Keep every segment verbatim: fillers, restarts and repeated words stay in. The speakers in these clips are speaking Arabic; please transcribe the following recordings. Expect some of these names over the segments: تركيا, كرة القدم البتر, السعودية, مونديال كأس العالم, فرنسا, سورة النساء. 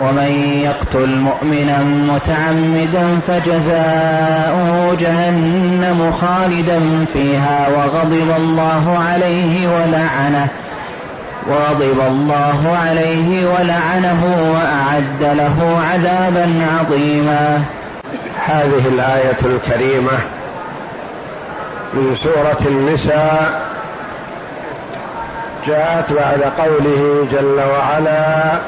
ومن يقتل مؤمنا متعمدا فجزاؤه جهنم خالدا فيها وغضب الله عليه ولعنه وغضب الله عليه ولعنه وأعد له عذابا عظيما. هذه الآية الكريمة من سورة النساء جاءت بعد قوله جل وعلا: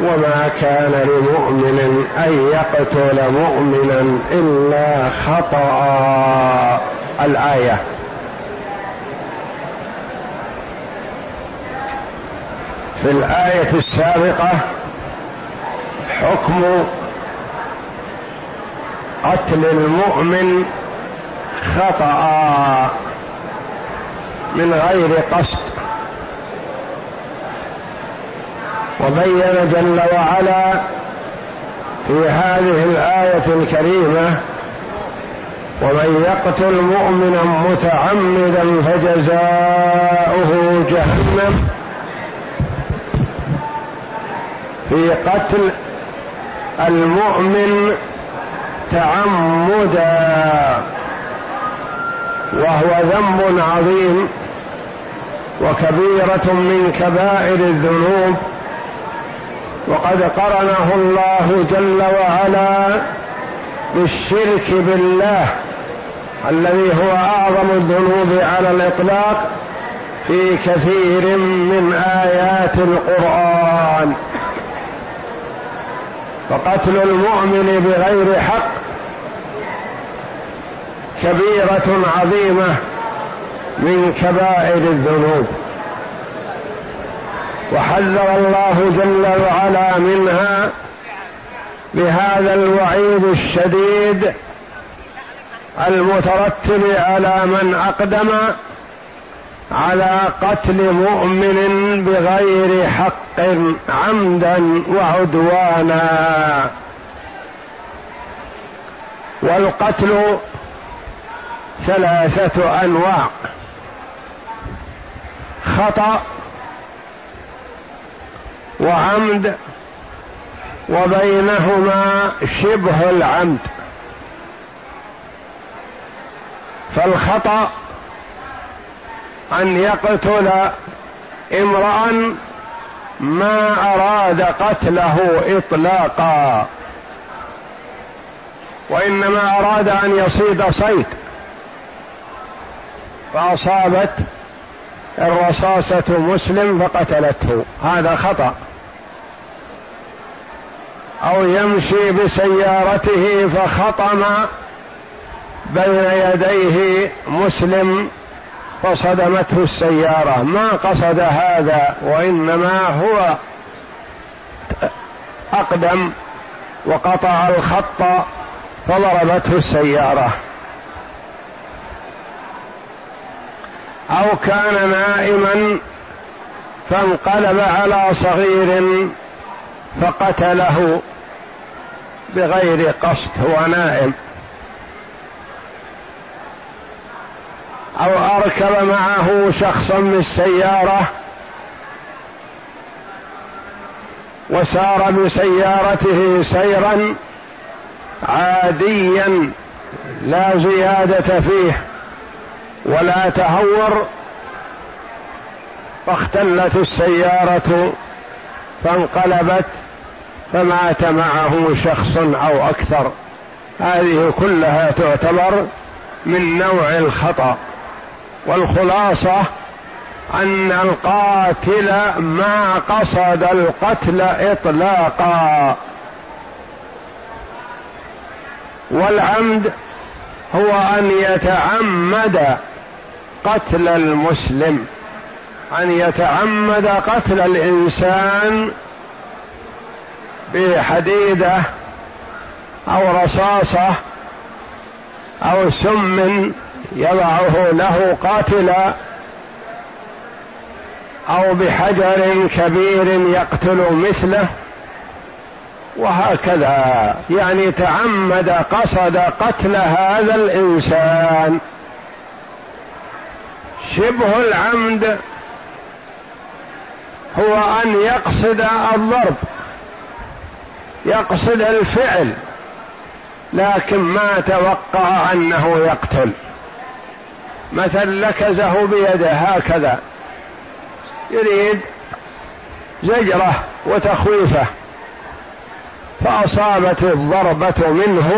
وما كان لمؤمن أن يقتل مؤمنا إلا خطأ. الآية في الآية السابقة حكم قتل المؤمن خطأ من غير قصد، وبين جل وعلا في هذه الآية الكريمة: ومن يقتل مؤمنا متعمدا فجزاؤه جهنم، في قتل المؤمن تعمدا، وهو ذنب عظيم وكبيرة من كبائر الذنوب، وقد قرنه الله جل وعلا بالشرك بالله الذي هو أعظم الذنوب على الإطلاق في كثير من آيات القرآن. فقتل المؤمن بغير حق كبيرة عظيمة من كبائر الذنوب، وحذر الله جل وعلا منها بهذا الوعيد الشديد المترتب على من أقدم على قتل مؤمن بغير حق عمدا وعدوانا. والقتل ثلاثة أنواع: خطأ وعمد، وبينهما شبه العمد. فالخطأ أن يقتل امرأ ما أراد قتله إطلاقا، وإنما أراد أن يصيد صيد فأصابت الرصاصة مسلم فقتلته، هذا خطأ. أو يمشي بسيارته فخطم بين يديه مسلم فصدمته السيارة، ما قصد هذا، وإنما هو أقدم وقطع الخط فضربته السيارة. أو كان نائما فانقلب على صغير فقتله بغير قصد، هو نائم. أو أركب معه شخصا بالسيارة وسار بسيارته سيرا عاديا لا زيادة فيه ولا تهور، فاختلت السيارة فانقلبت فمات معه شخص أو أكثر. هذه كلها تعتبر من نوع الخطأ. والخلاصة أن القاتل ما قصد القتل إطلاقا. والعمد هو أن يتعمد قتل المسلم، أن يتعمد قتل الإنسان بحديدة أو رصاصة أو سم يضعه له قاتلا أو بحجر كبير يقتل مثله، وهكذا، يعني تعمد قصد قتل هذا الإنسان. شبه العمد هو أن يقصد الضرب، يقصد الفعل، لكن ما توقع أنه يقتل. مثل لكزه بيده هكذا، يريد زجره وتخويفه، فأصابت الضربة منه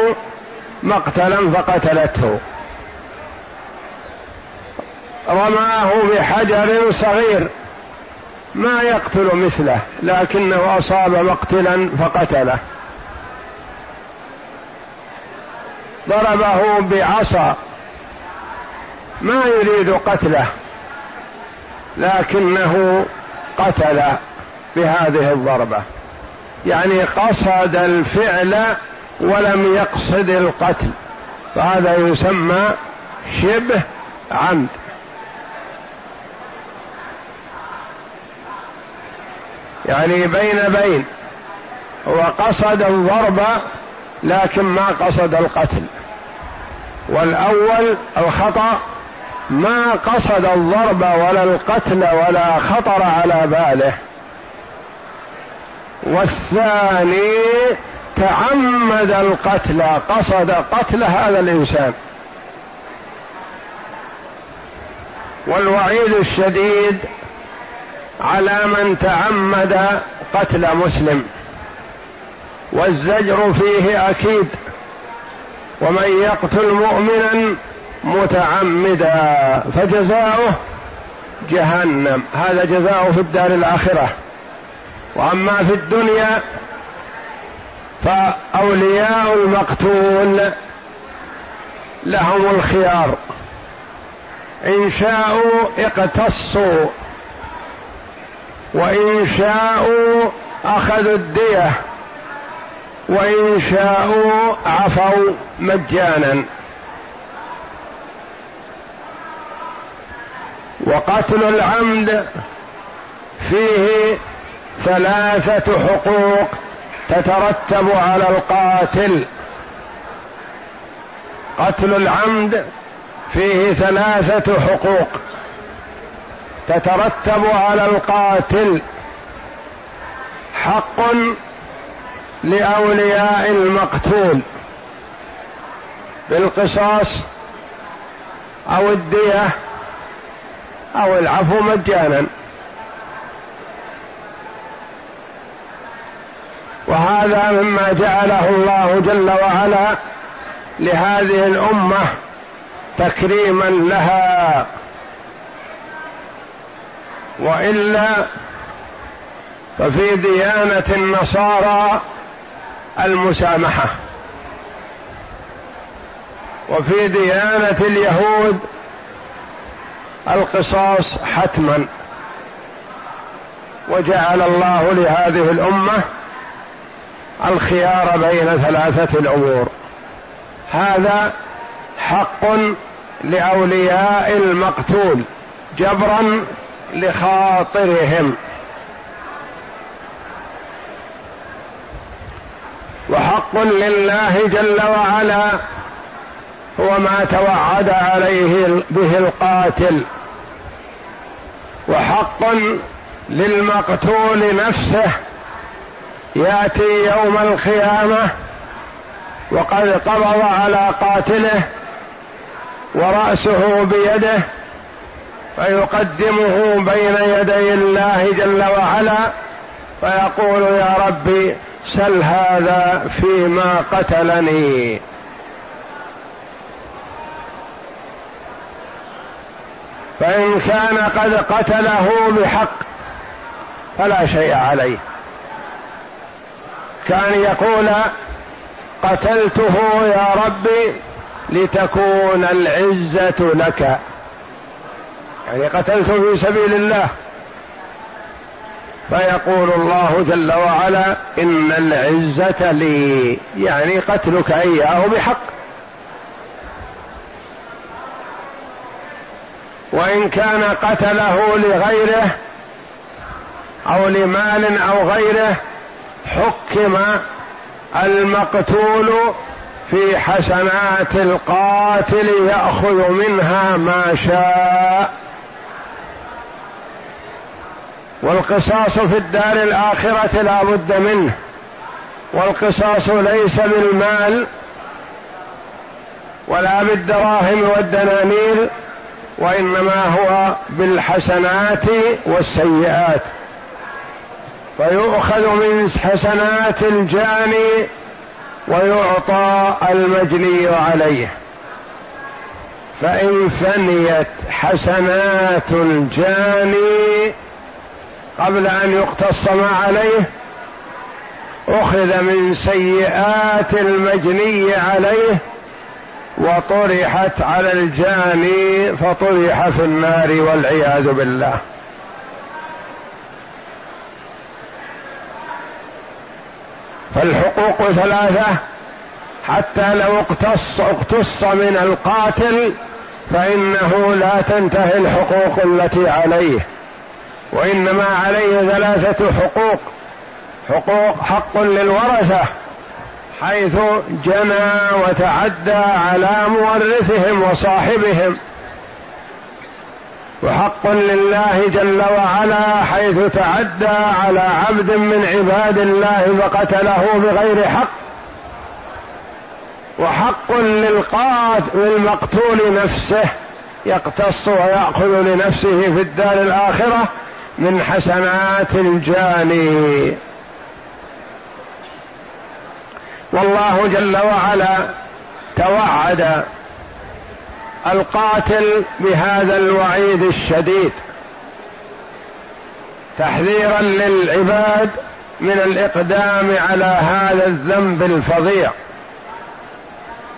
مقتلا فقتلته. رماه بحجر صغير ما يقتل مثله، لكنه أصاب مقتلا فقتله. ضربه بعصا ما يريد قتله، لكنه قتل بهذه الضربة، يعني قصد الفعل ولم يقصد القتل، فهذا يسمى شبه عمد. يعني بين بين، وقصد الضربة لكن ما قصد القتل. والأول الخطأ، ما قصد الضرب ولا القتل ولا خطر على باله. والثاني تعمد القتل، قصد قتل هذا الإنسان. والوعيد الشديد على من تعمد قتل مسلم، والزجر فيه أكيد، ومن يقتل مؤمنا متعمدا فجزاؤه جهنم، هذا جزاؤه في الدار الآخرة. وأما في الدنيا فأولياء المقتول لهم الخيار، إن شاءوا اقتصوا وإن شاءوا أخذوا الدية وإن شاءوا عفوا مجانا. وقتل العمد فيه ثلاثة حقوق تترتب على القاتل. قتل العمد فيه ثلاثة حقوق تترتب على القاتل: حق لأولياء المقتول بالقصاص أو الدية أو العفو مجانا، وهذا مما جعله الله جل وعلا لهذه الأمة تكريما لها، وإلا ففي ديانة النصارى المسامحة، وفي ديانة اليهود القصاص حتما. وجعل الله لهذه الأمة الخيار بين ثلاثة الأمور. هذا حق لأولياء المقتول جبرا لخاطرهم، وحق لله جل وعلا هو ما توعد عليه به القاتل، وحق للمقتول نفسه يأتي يوم القيامة وقد قبض على قاتله ورأسه بيده، فيقدمه بين يدي الله جل وعلا فيقول: يا ربي سل هذا فيما قتلني. فإن كان قد قتله بحق فلا شيء عليه، كان يقول: قتلته يا ربي لتكون العزة لك، يعني قتلته في سبيل الله. فيقول الله جل وعلا: إن العزة لي، يعني قتلك إياه بحق. وإن كان قتله لغيره أو لمال أو غيره حكم المقتول في حسنات القاتل يأخذ منها ما شاء. والقصاص في الدار الآخرة لا بد منه، والقصاص ليس بالمال ولا بالدراهم والدنانير، وإنما هو بالحسنات والسيئات، فيؤخذ من حسنات الجاني ويعطى المجني عليه. فإن فنيت حسنات الجاني قبل أن يقتص ما عليه أخذ من سيئات المجني عليه وطرحت على الجاني فطرح في النار والعياذ بالله. فالحقوق ثلاثة، حتى لو اقتص, اقتص من القاتل فإنه لا تنتهي الحقوق التي عليه، وإنما عليه ثلاثة حقوق. حقوق حق للورثة حيث جنى وتعدى على مورثهم وصاحبهم، وحق لله جل وعلا حيث تعدى على عبد من عباد الله فقتله بغير حق، وحق للمقتول نفسه يقتص ويأخذ لنفسه في الدار الآخرة من حسنات الجاني. والله جل وعلا توعد القاتل بهذا الوعيد الشديد تحذيرا للعباد من الإقدام على هذا الذنب الفظيع.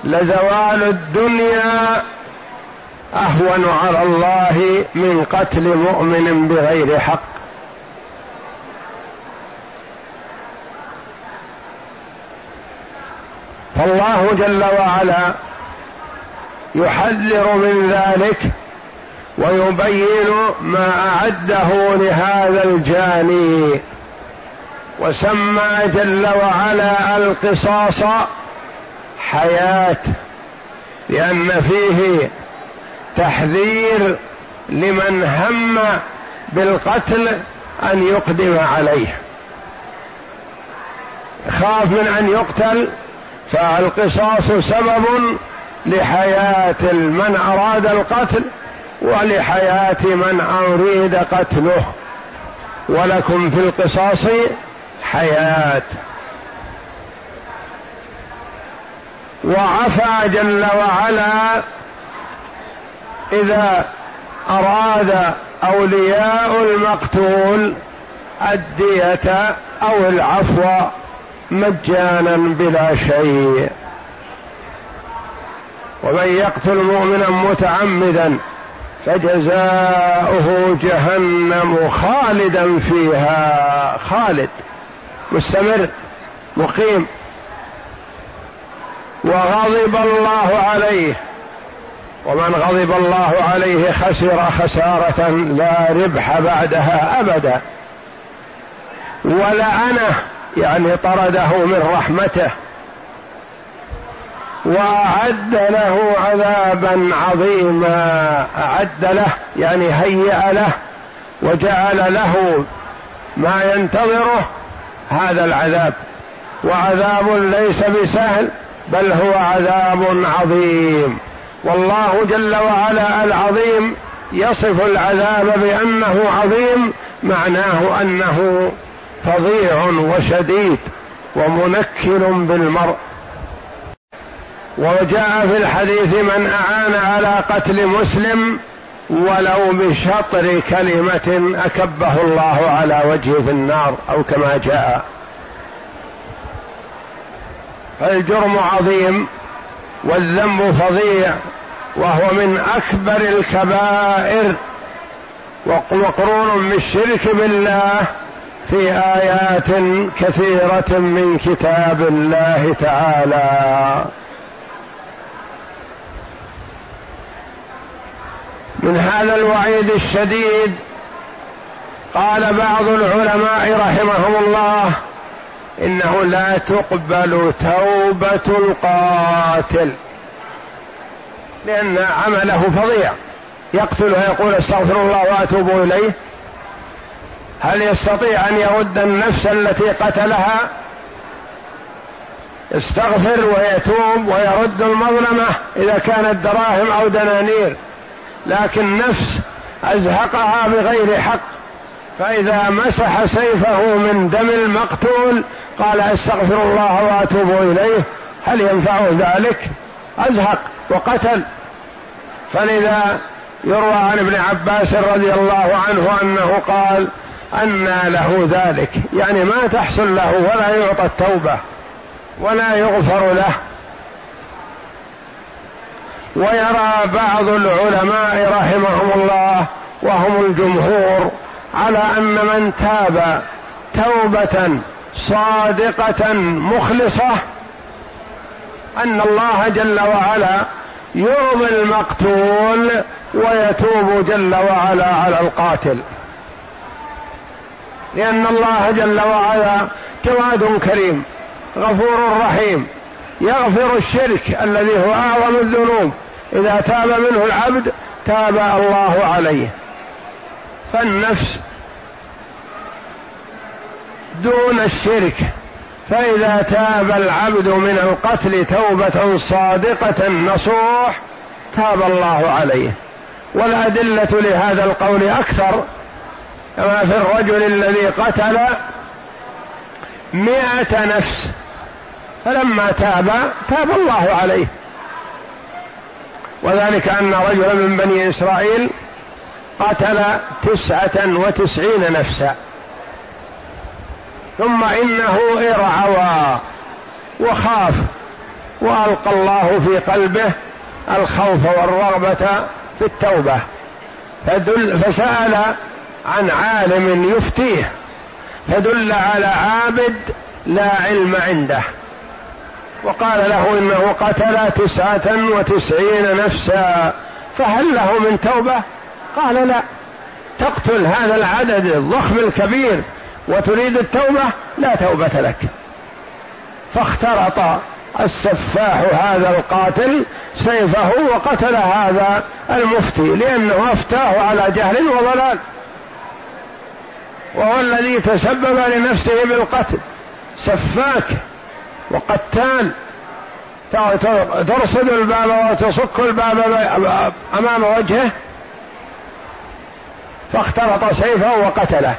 لزوال الدنيا أهون على الله من قتل مؤمن بغير حق. فالله جل وعلا يحذر من ذلك ويبين ما أعده لهذا الجاني، وسمى جل وعلا القصاص حياة لأن فيه تحذير لمن هم بالقتل أن يقدم عليه، خاف من أن يقتل، فالقصاص سبب لحياة من أراد القتل ولحياة من أريد قتله، ولكم في القصاص حياة. وعفى جل وعلا إذا أراد أولياء المقتول الدية أو العفو مجانا بلا شيء. ومن يقتل مؤمنا متعمدا فجزاؤه جهنم خالدا فيها، خالد مستمر مقيم، وغضب الله عليه، ومن غضب الله عليه خسر خسارة لا ربح بعدها أبدا، ولعنه يعني طرده من رحمته، وأعد له عذابا عظيما. أعد له يعني هيأ له وجعل له ما ينتظره هذا العذاب، وعذاب ليس بسهل بل هو عذاب عظيم. والله جل وعلا العظيم يصف العذاب بأنه عظيم، معناه أنه فظيع وشديد ومنكر بالمرء. وجاء في الحديث من أعان على قتل مسلم ولو بشطر كلمة أكبه الله على وجهه في النار، أو كما جاء. فالجرم عظيم والذنب فظيع، وهو من أكبر الكبائر، وقرون بالشرك بالله في آيات كثيرة من كتاب الله تعالى. من هذا الوعيد الشديد. قال بعض العلماء رحمهم الله: إنه لا تقبل توبة القاتل، لأن عمله فظيع، يقتل ويقول استغفر الله وأتوب إليه، هل يستطيع أن يرد النفس التي قتلها؟ يستغفر ويتوب ويرد المظلمة إذا كانت دراهم أو دنانير، لكن نفس أزهقها بغير حق، فإذا مسح سيفه من دم المقتول قال استغفر الله وأتوب إليه، هل ينفعه ذلك؟ أزهق وقتل. فلذا يروى عن ابن عباس رضي الله عنه أنه قال: أنى له ذلك، يعني ما تحصل له ولا يعطى التوبة ولا يغفر له. ويرى بعض العلماء رحمهم الله وهم الجمهور على أن من تاب توبة صادقة مخلصة أن الله جل وعلا يرضي المقتول ويتوب جل وعلا على القاتل، لأن الله جل وعلا جواد كريم غفور رحيم، يغفر الشرك الذي هو أعظم الذنوب، إذا تاب منه العبد تاب الله عليه. فالنفس دون الشرك، فإذا تاب العبد من القتل توبة صادقة نصوح تاب الله عليه. والأدلة لهذا القول أكثر، كما في الرجل الذي قتل مئة نفس فلما تاب تاب الله عليه، وذلك أن رجلا من بني إسرائيل قتل تسعة وتسعين نفسا ثم إنه ارعوى وخاف، وألقى الله في قلبه الخوف والرغبة في التوبة، فسأل عن عالم يفتيه، فدل على عابد لا علم عنده، وقال له إنه قتل تسعة وتسعين نفسا فهل له من توبة؟ قال لا، تقتل هذا العدد الضخم الكبير وتريد التوبة؟ لا توبة لك. فاخترط السفاح هذا القاتل سيفه وقتل هذا المفتي، لأنه أفتاه على جهل وضلال، وهو الذي تسبب لنفسه بالقتل، سفاك وقتال، ترصد الباب وتصك الباب أمام وجهه، فاخترط سيفه وقتله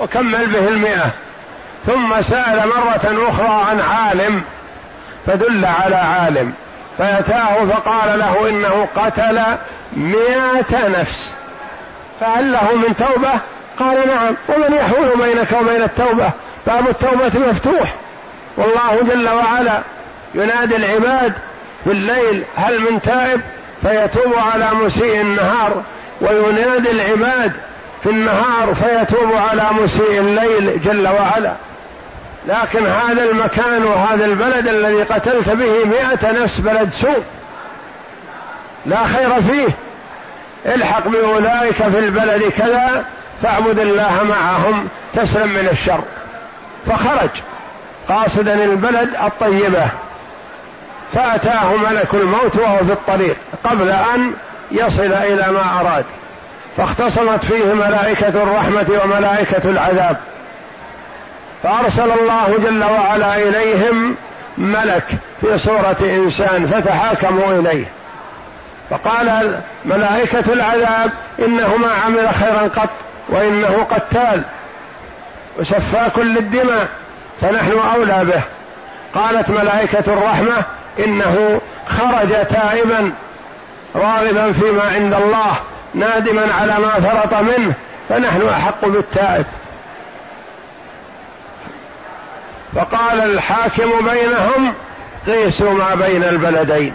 وكمل به المئة. ثم سأل مرة أخرى عن عالم فدل على عالم، فأتاه فقال له إنه قتل مئة نفس فهل له من توبة؟ قال نعم، ومن يحول بينك وبين التوبة؟ باب التوبة مفتوح، والله جل وعلا ينادي العباد بالليل هل من تائب فيتوب على مسيء النهار، وينادي العباد في النهار فيتوب على مسيء الليل جل وعلا. لكن هذا المكان وهذا البلد الذي قتلت به مئة نفس بلد سوء لا خير فيه، الحق بأولئك في البلد كذا فاعبد الله معهم تسلم من الشر. فخرج قاصدا البلد الطيبة، فأتاه ملك الموت وهو في الطريق قبل أن يصل إلى ما أراد، فاختصمت فيه ملائكة الرحمة وملائكة العذاب، فأرسل الله جل وعلا إليهم ملك في صورة إنسان فتحاكموا إليه، فقال ملائكة العذاب إنه ما عمل خيرا قط، وإنه قتال وسفاك للدماء فنحن أولى به. قالت ملائكة الرحمة إنه خرج تائبا راغبا فيما عند الله نادما على ما فرط منه فنحن أحق بالتائب. فقال الحاكم بينهم قيسوا ما بين البلدين،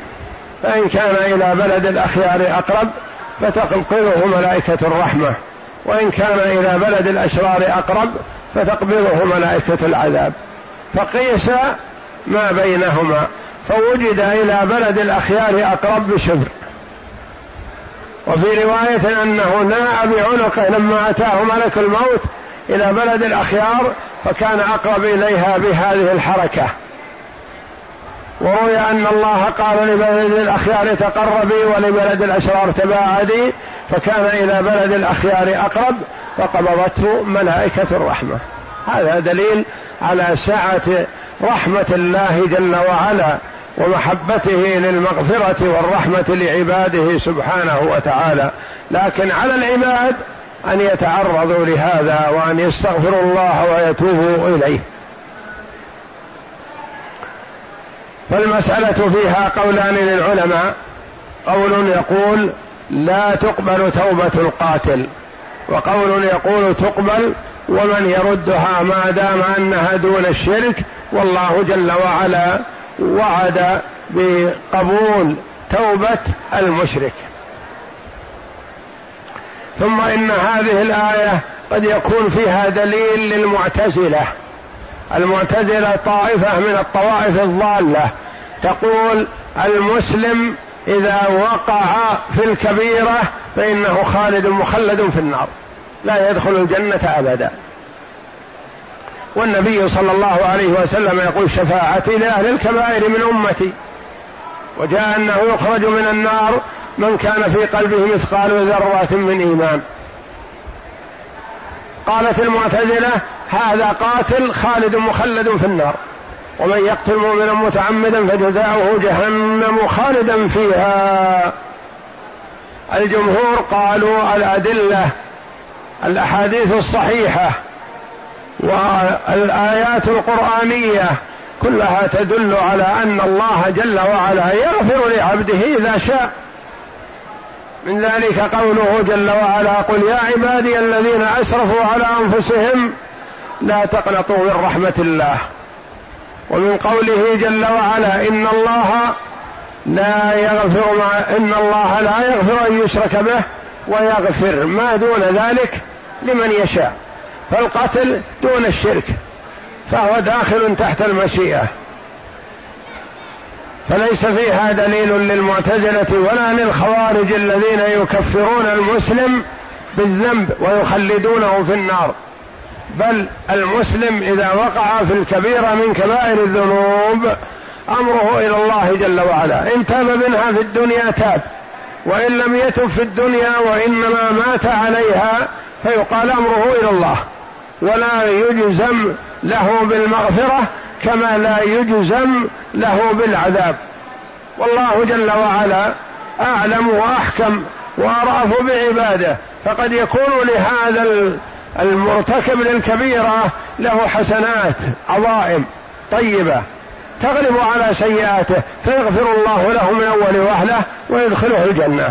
فإن كان إلى بلد الأخيار أقرب فتقبضه ملائكة الرحمة، وإن كان إلى بلد الأشرار أقرب فتقبضه ملائكة العذاب، فقيس ما بينهما فوجد إلى بلد الأخيار أقرب بشبر، وفي رواية أنه ناء بعنقه لما أتاه ملك الموت إلى بلد الأخيار فكان أقرب إليها بهذه الحركة. وروي أن الله قال لبلد الأخيار تقربي ولبلد الأشرار تباعدي، فكان إلى بلد الأخيار أقرب فقبضته ملائكة الرحمة. هذا دليل على سعة رحمة الله جل وعلا ومحبته للمغفرة والرحمة لعباده سبحانه وتعالى، لكن على العباد أن يتعرضوا لهذا وأن يستغفروا الله ويتوبوا إليه. فالمسألة فيها قولان للعلماء، قول يقول لا تقبل توبة القاتل، وقول يقول تقبل ومن يردها ما دام أنها دون الشرك، والله جل وعلا وعد بقبول توبة المشرك. ثم إن هذه الآية قد يكون فيها دليل للمعتزلة. المعتزلة طائفة من الطوائف الضالة تقول المسلم إذا وقع في الكبيرة فإنه خالد مخلد في النار لا يدخل الجنة أبدا، والنبي صلى الله عليه وسلم يقول شفاعتي لأهل الكبائر من أمتي، وجاء أنه يخرج من النار من كان في قلبه مثقال ذرة من إيمان. قالت المعتزلة هذا قاتل خالد مخلد في النار، ومن يقتل مؤمنا متعمدا فجزاؤه جهنم خالدا فيها. الجمهور قالوا الأدلة الأحاديث الصحيحة والآيات القرآنية كلها تدل على أن الله جل وعلا يغفر لعبده إذا شاء، من ذلك قوله جل وعلا قل يا عبادي الذين أسرفوا على أنفسهم لا تقنطوا من رحمة الله، ومن قوله جل وعلا إن الله لا يغفر ما إن الله لا يغفر أن يشرك به ويغفر ما دون ذلك لمن يشاء، فالقتل دون الشرك فهو داخل تحت المشيئة، فليس فيها دليل للمعتزلة ولا للخوارج الذين يكفرون المسلم بالذنب ويخلدونه في النار، بل المسلم إذا وقع في الكبيرة من كبائر الذنوب أمره إلى الله جل وعلا، إن تاب منها في الدنيا تاب، وإن لم يتب في الدنيا وإنما مات عليها فيقال أمره إلى الله، ولا يجزم له بالمغفرة كما لا يجزم له بالعذاب، والله جل وعلا أعلم وأحكم وأرأف بعباده، فقد يكون لهذا المرتكب للكبيرة له حسنات عظائم طيبة تغلب على سيئاته فيغفر الله له من أول وهلة ويدخله الجنة،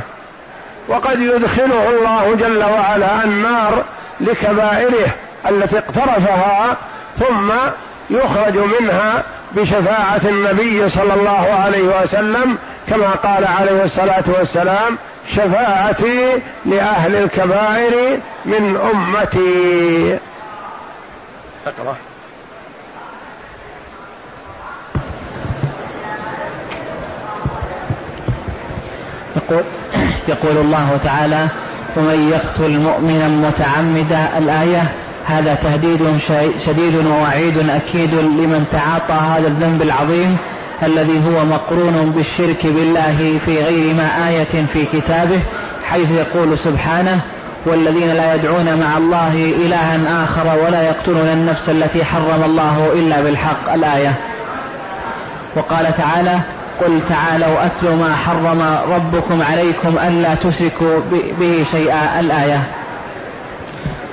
وقد يدخله الله جل وعلا النار لكبائره التي اقترفها ثم يخرج منها بشفاعة النبي صلى الله عليه وسلم كما قال عليه الصلاة والسلام شفاعتي لأهل الكبائر من أمتي. اقرأ. يقول, يقول الله تعالى ومن يقتل مؤمنا متعمدا الآية، هذا تهديد شديد ووعيد أكيد لمن تعاطى هذا الذنب العظيم الذي هو مقرون بالشرك بالله في غير ما آية في كتابه، حيث يقول سبحانه والذين لا يدعون مع الله إلها آخر ولا يقتلون النفس التي حرم الله إلا بالحق الآية. وقال تعالى قل تعالوا أتل ما حرم ربكم عليكم ألا تشركوا به شيئا الآية.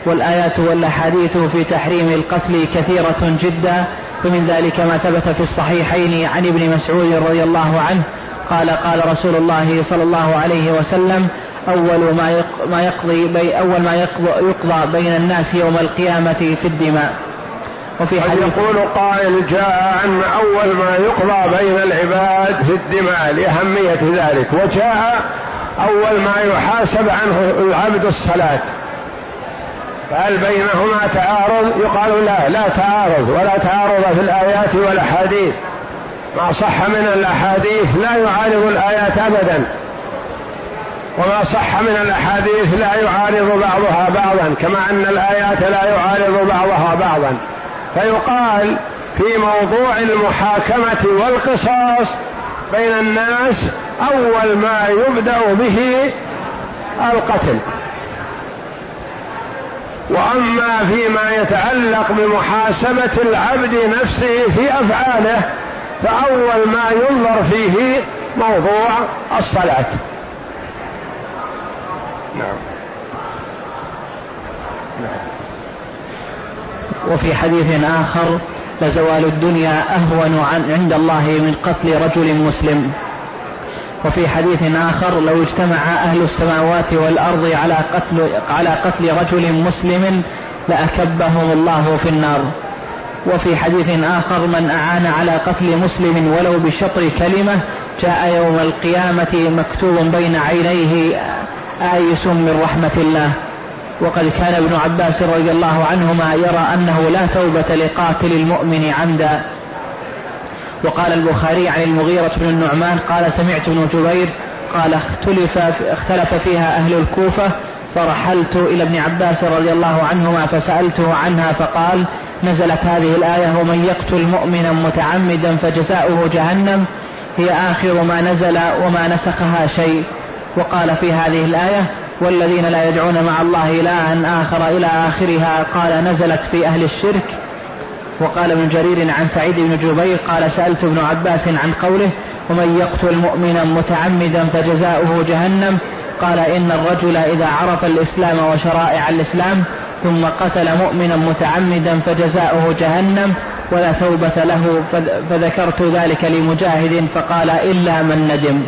والآيات والأحاديث في تحريم القتل كثيرة جدا، ومن ذلك ما ثبت في الصحيحين عن ابن مسعود رضي الله عنه قال قال رسول الله صلى الله عليه وسلم أول ما يقضي بي أول ما يقضى بين الناس يوم القيامة في الدماء. وفي حديث يقول قائل جاء أن أول ما يقضى بين العباد في الدماء لأهمية ذلك، وجاء أول ما يحاسب عنه العبد الصلاة، فهل بينهما تعارض؟ يقال لا لا تعارض، ولا تعارض في الآيات والأحاديث، ما صح من الأحاديث لا يعارض الآيات أبدا، وما صح من الأحاديث لا يعارض بعضها بعضا، كما أن الآيات لا يعارض بعضها بعضا. فيقال في موضوع المحاكمة والقصاص بين الناس أول ما يبدأ به القتل، وأما فيما يتعلق بمحاسبة العبد نفسه في أفعاله فأول ما ينظر فيه موضوع الصلاة. نعم. نعم. وفي حديث آخر: لزوال الدنيا أهون عند الله من قتل رجل مسلم. وفي حديث آخر: لو اجتمع أهل السماوات والأرض على قتل, على قتل رجل مسلم لأكبهم الله في النار. وفي حديث آخر: من أعان على قتل مسلم ولو بشطر كلمة جاء يوم القيامة مكتوب بين عينيه آيس من رحمة الله. وقد كان ابن عباس رضي الله عنهما يرى أنه لا توبة لقاتل المؤمن عمدا. وقال البخاري عن المغيرة بن النعمان قال: سمعت ابن جبير قال: اختلف, اختلف فيها أهل الكوفة فرحلت إلى ابن عباس رضي الله عنهما فسألته عنها فقال: نزلت هذه الآية: ومن يقتل مؤمنا متعمدا فجزاؤه جهنم، هي آخر ما نزل وما نسخها شيء. وقال في هذه الآية: والذين لا يدعون مع الله إلها آخر إلى آخرها، قال نزلت في أهل الشرك. وقال ابن جرير عن سعيد بن جبير قال: سألت ابن عباس عن قوله: ومن يقتل مؤمنا متعمدا فجزاؤه جهنم، قال: إن الرجل إذا عرف الإسلام وشرائع الإسلام ثم قتل مؤمنا متعمدا فجزاؤه جهنم ولا توبة له. فذكرت ذلك لمجاهد فقال: إلا من ندم.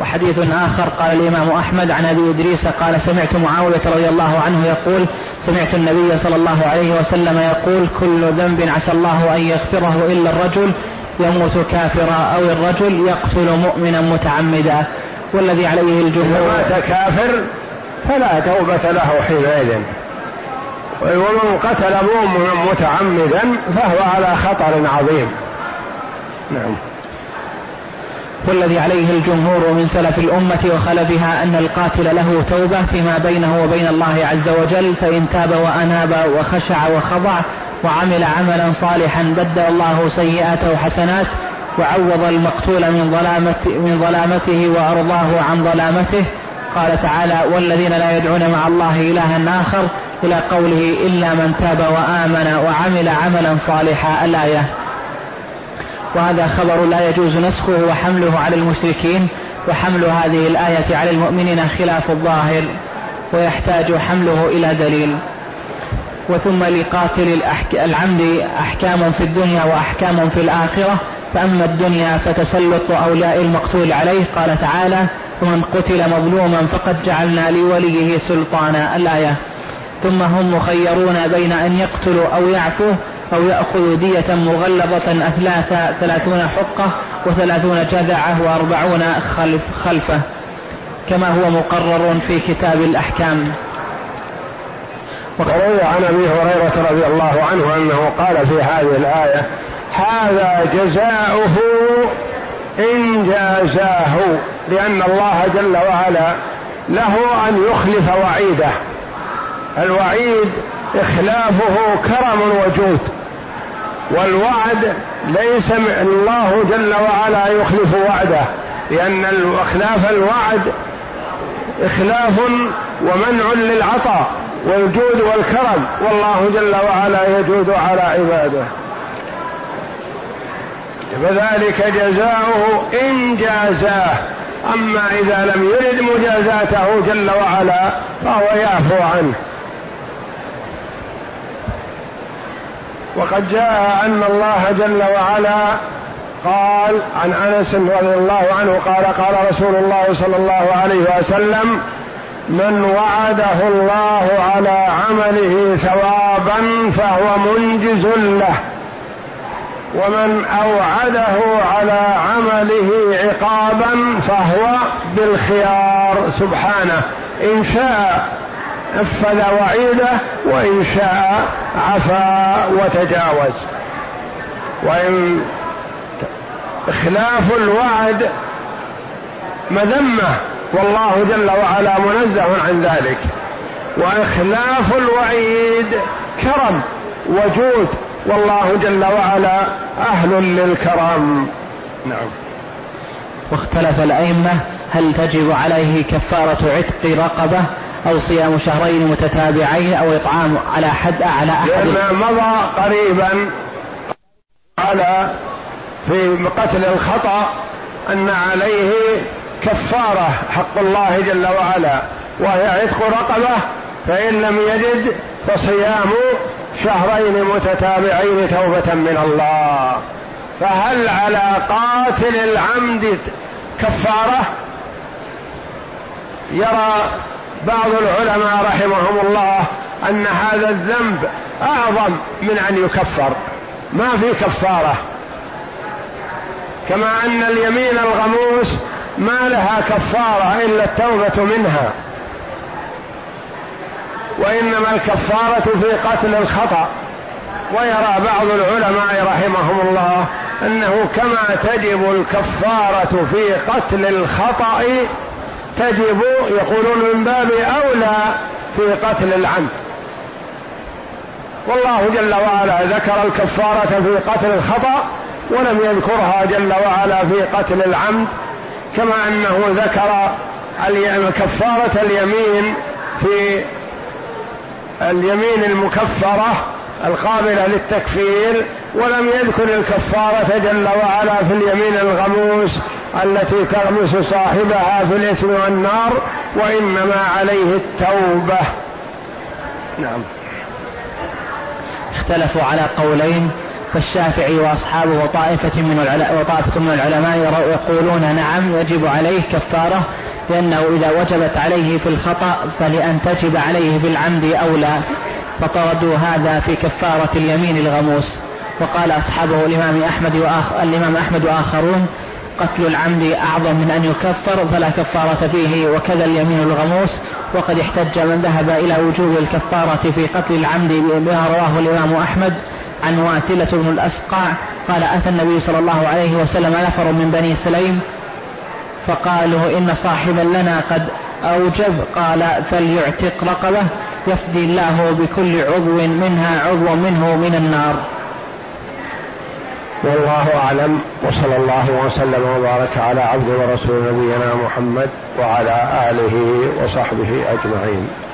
وحديث آخر قال الإمام أحمد عن أبي إدريس قال: سمعت معاوية رضي الله عنه يقول: سمعت النبي صلى الله عليه وسلم يقول: كل ذنب عسى الله أن يغفره إلا الرجل يموت كافرا، أو الرجل يقتل مؤمنا متعمدا. والذي عليه الجمهور: مات كافر فلا توبة له حينئذ، ومن قتل مؤمنا متعمدا فهو على خطر عظيم. نعم. والذي عليه الجمهور من سلف الأمة وخلفها أن القاتل له توبة فيما بينه وبين الله عز وجل، فإن تاب وأناب وخشع وخضع وعمل عملا صالحا بدل الله سيئاته حسنات وعوض المقتول من, ظلامت من ظلامته وأرضاه عن ظلامته. قال تعالى: والذين لا يدعون مع الله إلها آخر، إلى قوله: إلا من تاب وآمن وعمل عملا صالحا، الآية. وهذا خبر لا يجوز نسخه وحمله على المشركين، وحمل هذه الآية على المؤمنين خلاف الظاهر، ويحتاج حمله إلى دليل. وثم لقاتل العمد أحكام في الدنيا وأحكام في الآخرة. فأما الدنيا فتسلط أولياء المقتول عليه، قال تعالى: ومن قتل مظلوما فقد جعلنا لوليه سلطانا، الآية. ثم هم مخيرون بين أن يقتلوا أو يعفوا أو يأخذ دية مغلظة أثلاثة ثلاثون حقة وثلاثون جذعة وأربعون خلف خلفة، كما هو مقرر في كتاب الأحكام. وروى عن أبي هريرة رضي الله عنه أنه قال في هذه الآية: هذا جزاؤه إن جازاه، لأن الله جل وعلا له أن يخلف وعيده. الوعيد إخلافه كرم وجود، والوعد ليس الله جل وعلا يخلف وعده، لأن إخلاف الوعد إخلاف ومنع للعطاء والجود والكرم، والله جل وعلا يجود على عباده. فذلك جزاؤه إن جازاه، أما إذا لم يرد مجازاته جل وعلا فهو يعفو عنه. وقد جاء أن الله جل وعلا قال عن أنس رضي الله عنه قال: قال رسول الله صلى الله عليه وسلم: من وعده الله على عمله ثوابا فهو منجز له، ومن أوعده على عمله عقابا فهو بالخيار سبحانه، إن شاء نفذ وعيده وإن شاء عفا وتجاوز. وإن إخلاف الوعد مذمة، والله جل وعلا منزه عن ذلك. وإخلاف الوعيد كرم وجود، والله جل وعلا أهل للكرم. نعم. واختلف الأئمة هل تجب عليه كفارة عتق رقبة أو صيام شهرين متتابعين أو إطعام على حد أعلى أحد، لما مضى قريبا على في قتل الخطأ أن عليه كفارة حق الله جل وعلا، وهي عتق رقبة، فإن لم يجد فصيام شهرين متتابعين توبة من الله. فهل على قاتل العمد كفارة؟ يرى بعض العلماء رحمهم الله أن هذا الذنب أعظم من أن يكفر، ما في كفارة، كما أن اليمين الغموس ما لها كفارة إلا التوبة منها، وإنما الكفارة في قتل الخطأ. ويرى بعض العلماء رحمهم الله أنه كما تجب الكفارة في قتل الخطأ تجب، يقولون من باب أولى في قتل العمد. والله جل وعلا ذكر الكفارة في قتل الخطأ ولم يذكرها جل وعلا في قتل العمد، كما أنه ذكر كفارة اليمين في اليمين المكفرة القابلة للتكفير، ولم يذكر الكفارة جل وعلا في اليمين الغموس التي تغمس صاحبها في الإثم والنار، وإنما عليه التوبة. نعم. اختلفوا على قولين، فالشافعي وأصحابه وطائفة من العلماء يقولون نعم يجب عليه كفارة، لأنه إذا وجبت عليه في الخطأ فلأن تجب عليه بالعمد أولى، فطردوا هذا في كفارة اليمين الغموس. وقال أصحابه الإمام أحمد, وآخ... الإمام أحمد وآخرون قتل العمد أعظم من أن يكفر فلا كفارة فيه، وكذا اليمين الغموس. وقد احتج من ذهب إلى وجوب الكفارة في قتل العمد بما رواه الإمام أحمد عن واتلة بن الأسقع قال أتى النبي صلى الله عليه وسلم نفر من بني سليم فقالوا إن صاحبا لنا قد أوجب، قال فليعتق رقبة يفدي الله بكل عضو منها عضو منه من النار. والله أعلم، وصلى الله وسلم وبارك على عبد ورسول نبينا محمد وعلى آله وصحبه أجمعين.